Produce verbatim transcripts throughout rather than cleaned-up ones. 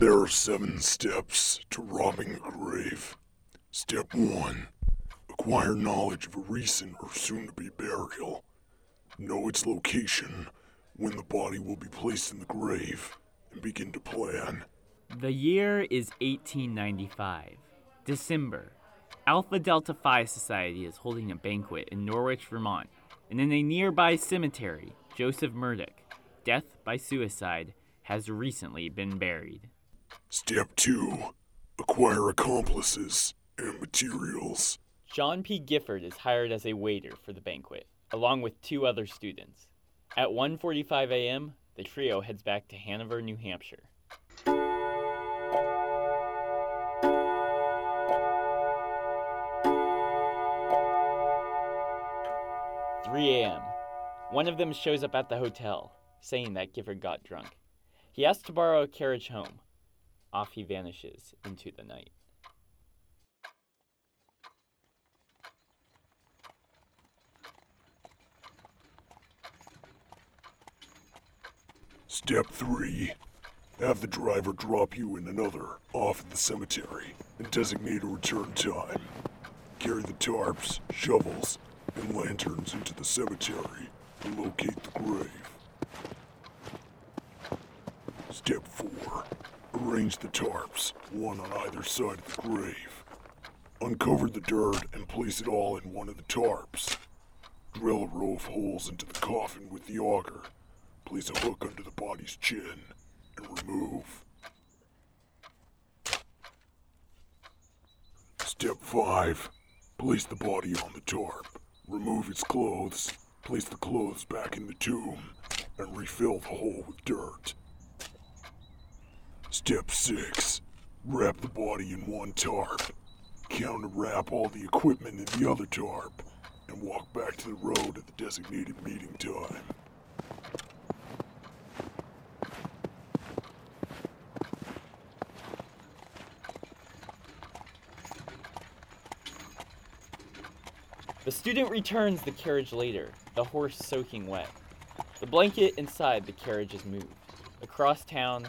There are seven steps to robbing a grave. Step one, acquire knowledge of a recent or soon-to-be burial. Know its location, when the body will be placed in the grave, and begin to plan. The year is eighteen ninety-five, December. Alpha Delta Phi Society is holding a banquet in Norwich, Vermont, and in a nearby cemetery, Joseph Murdoch, death by suicide, has recently been buried. Step two, acquire accomplices and materials. John P. Gifford is hired as a waiter for the banquet, along with two other students. At one forty-five a.m., the trio heads back to Hanover, New Hampshire. three a.m. One of them shows up at the hotel, saying that Gifford got drunk. He asks to borrow a carriage home. Off he vanishes into the night. Step three. Have the driver drop you and another off at the cemetery and designate a return time. Carry the tarps, shovels, and lanterns into the cemetery to locate the grave. Step four. Arrange the tarps, one on either side of the grave. Uncover the dirt and place it all in one of the tarps. Drill a row of holes into the coffin with the auger. Place a hook under the body's chin and remove. Step five. Place the body on the tarp. Remove its clothes, place the clothes back in the tomb, and refill the hole with dirt. Step six, wrap the body in one tarp. Counter wrap all the equipment in the other tarp, and walk back to the road at the designated meeting time. The student returns the carriage later, the horse soaking wet. The blanket inside the carriage is moved. Across town,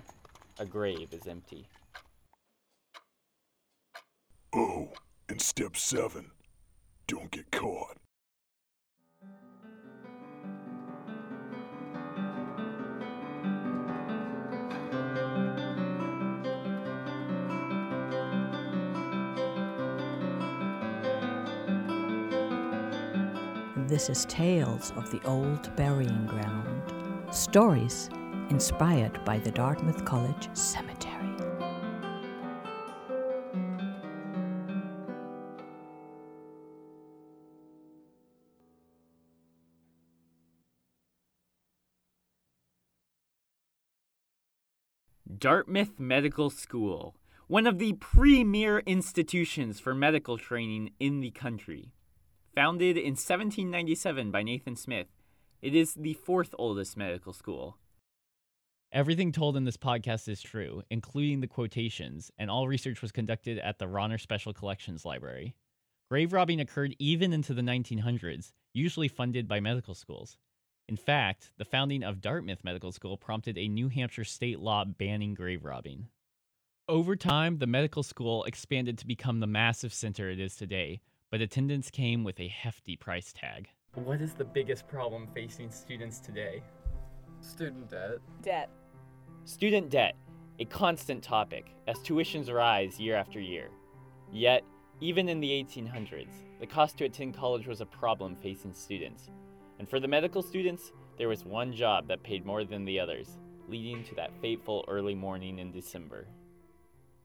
a grave is empty. Oh, and step seven, don't get caught. This is Tales of the Old Burying Ground, stories inspired by the Dartmouth College Cemetery. Dartmouth Medical School, one of the premier institutions for medical training in the country. Founded in seventeen ninety-seven by Nathan Smith, it is the fourth oldest medical school. Everything told in this podcast is true, including the quotations, and all research was conducted at the Rauner Special Collections Library. Grave robbing occurred even into the nineteen hundreds, usually funded by medical schools. In fact, the founding of Dartmouth Medical School prompted a New Hampshire state law banning grave robbing. Over time, the medical school expanded to become the massive center it is today, but attendance came with a hefty price tag. What is the biggest problem facing students today? Student debt. Debt. Student debt, a constant topic as tuitions rise year after year. Yet, even in the eighteen hundreds, the cost to attend college was a problem facing students. And for the medical students, there was one job that paid more than the others, leading to that fateful early morning in December.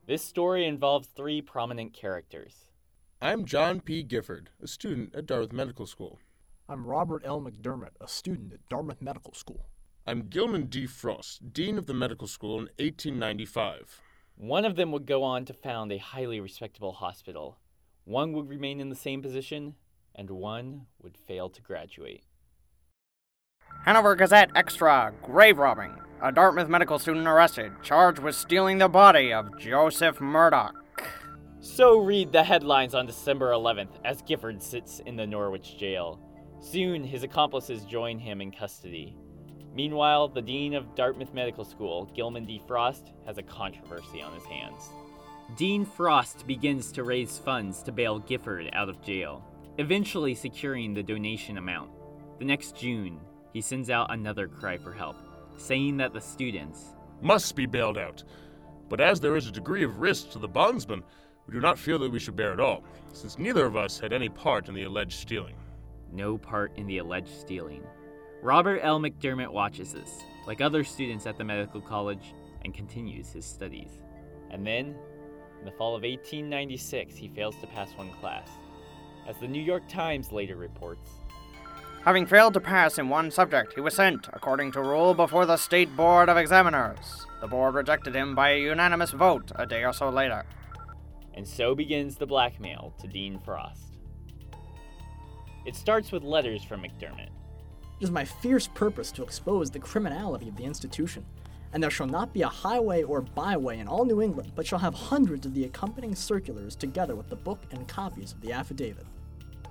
This story involves three prominent characters. I'm John P. Gifford, a student at Dartmouth Medical School. I'm Robert L. McDermott, a student at Dartmouth Medical School. I'm Gilman D. Frost, dean of the medical school in eighteen ninety-five. One of them would go on to found a highly respectable hospital. One would remain in the same position, and one would fail to graduate. Hanover Gazette Extra, grave robbing. A Dartmouth medical student arrested, charged with stealing the body of Joseph Murdoch. So read the headlines on December eleventh as Gifford sits in the Norwich jail. Soon, his accomplices join him in custody. Meanwhile, the dean of Dartmouth Medical School, Gilman D. Frost, has a controversy on his hands. Dean Frost begins to raise funds to bail Gifford out of jail, eventually securing the donation amount. The next June, he sends out another cry for help, saying that the students must be bailed out. But as there is a degree of risk to the bondsman, we do not feel that we should bear it all, since neither of us had any part in the alleged stealing. No part in the alleged stealing. Robert L. McDermott watches this, like other students at the medical college, and continues his studies. And then, in the fall of eighteen ninety-six, he fails to pass one class. As the New York Times later reports, having failed to pass in one subject, he was sent, according to rule, before the State Board of Examiners. The board rejected him by a unanimous vote a day or so later. And so begins the blackmail to Dean Frost. It starts with letters from McDermott. It is my fierce purpose to expose the criminality of the institution, and there shall not be a highway or byway in all New England, but shall have hundreds of the accompanying circulars together with the book and copies of the affidavit.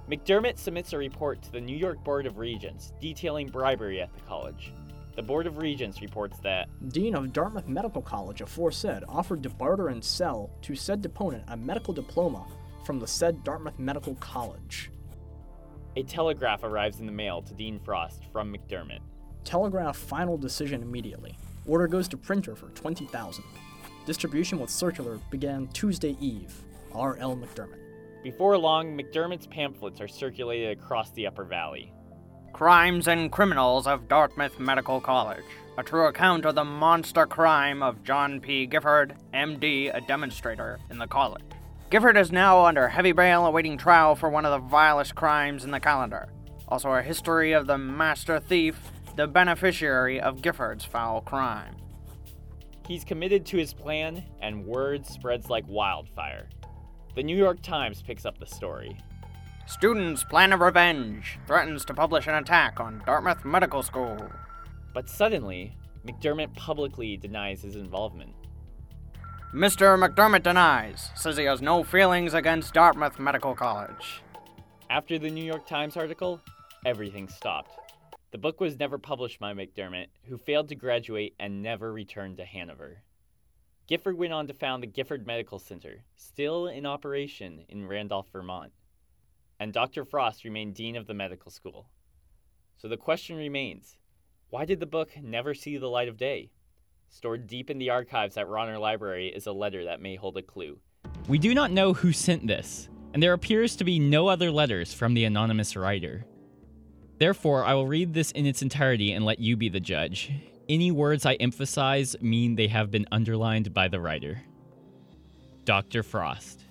McDermott submits a report to the New York Board of Regents detailing bribery at the college. The Board of Regents reports that Dean of Dartmouth Medical College aforesaid offered to barter and sell to said deponent a medical diploma from the said Dartmouth Medical College. A telegraph arrives in the mail to Dean Frost from McDermott. Telegraph final decision immediately. Order goes to printer for twenty thousand dollars. Distribution with circular began Tuesday eve. R L. McDermott. Before long, McDermott's pamphlets are circulated across the Upper Valley. Crimes and Criminals of Dartmouth Medical College. A true account of the monster crime of John P. Gifford, M D, a demonstrator in the college. Gifford is now under heavy bail awaiting trial for one of the vilest crimes in the calendar. Also a history of the master thief, the beneficiary of Gifford's foul crime. He's committed to his plan, and word spreads like wildfire. The New York Times picks up the story. Students' plan of revenge threatens to publish an attack on Dartmouth Medical School. But suddenly, McDermott publicly denies his involvement. Mister McDermott denies, says he has no feelings against Dartmouth Medical College. After the New York Times article, everything stopped. The book was never published by McDermott, who failed to graduate and never returned to Hanover. Gifford went on to found the Gifford Medical Center, still in operation in Randolph, Vermont. And Doctor Frost remained dean of the medical school. So the question remains, why did the book never see the light of day? Stored deep in the archives at Rauner Library is a letter that may hold a clue. We do not know who sent this, and there appears to be no other letters from the anonymous writer. Therefore, I will read this in its entirety and let you be the judge. Any words I emphasize mean they have been underlined by the writer. Doctor Frost.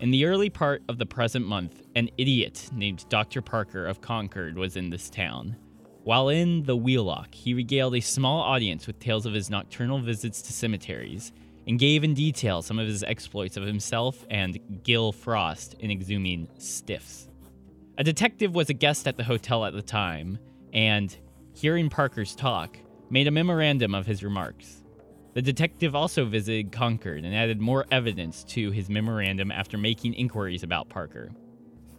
In the early part of the present month, an idiot named Doctor Parker of Concord was in this town. While in the Wheelock, he regaled a small audience with tales of his nocturnal visits to cemeteries, and gave in detail some of his exploits of himself and Gil Frost in exhuming stiffs. A detective was a guest at the hotel at the time, and, hearing Parker's talk, made a memorandum of his remarks. The detective also visited Concord and added more evidence to his memorandum after making inquiries about Parker.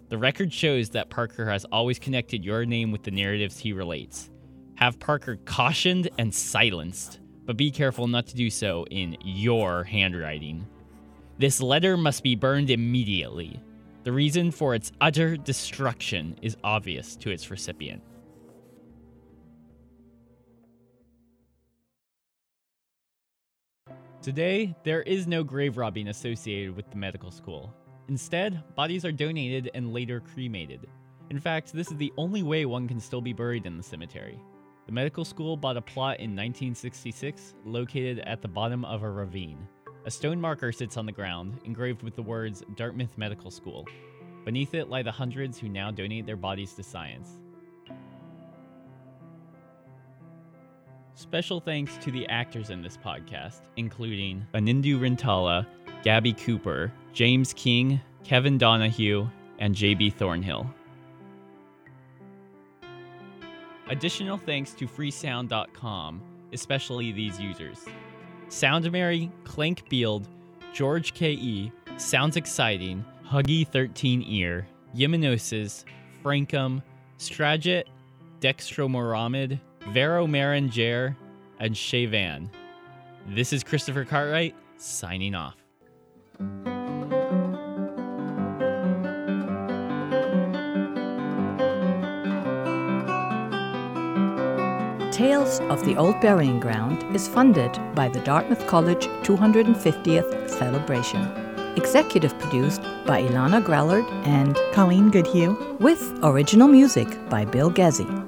The record shows that Parker has always connected your name with the narratives he relates. Have Parker cautioned and silenced, but be careful not to do so in your handwriting. This letter must be burned immediately. The reason for its utter destruction is obvious to its recipient. Today, there is no grave robbing associated with the medical school. Instead, bodies are donated and later cremated. In fact, this is the only way one can still be buried in the cemetery. The medical school bought a plot in nineteen sixty-six, located at the bottom of a ravine. A stone marker sits on the ground, engraved with the words, Dartmouth Medical School. Beneath it lie the hundreds who now donate their bodies to science. Special thanks to the actors in this podcast, including Anindu Rintala, Gabby Cooper, James King, Kevin Donahue, and J B. Thornhill. Additional thanks to freesound dot com, especially these users. Soundmary, Clank Beald, George K E, Sounds Exciting, Huggy thirteen ear, Yiminosis, Frankum, Straget, Dextromoramid, Veromaringere, and Chavan. This is Christopher Cartwright signing off. Tales of the Old Burying Ground is funded by the Dartmouth College two hundred fiftieth celebration. Executive produced by Ilana Gralard and Colleen Goodhue, with original music by Bill Gassi.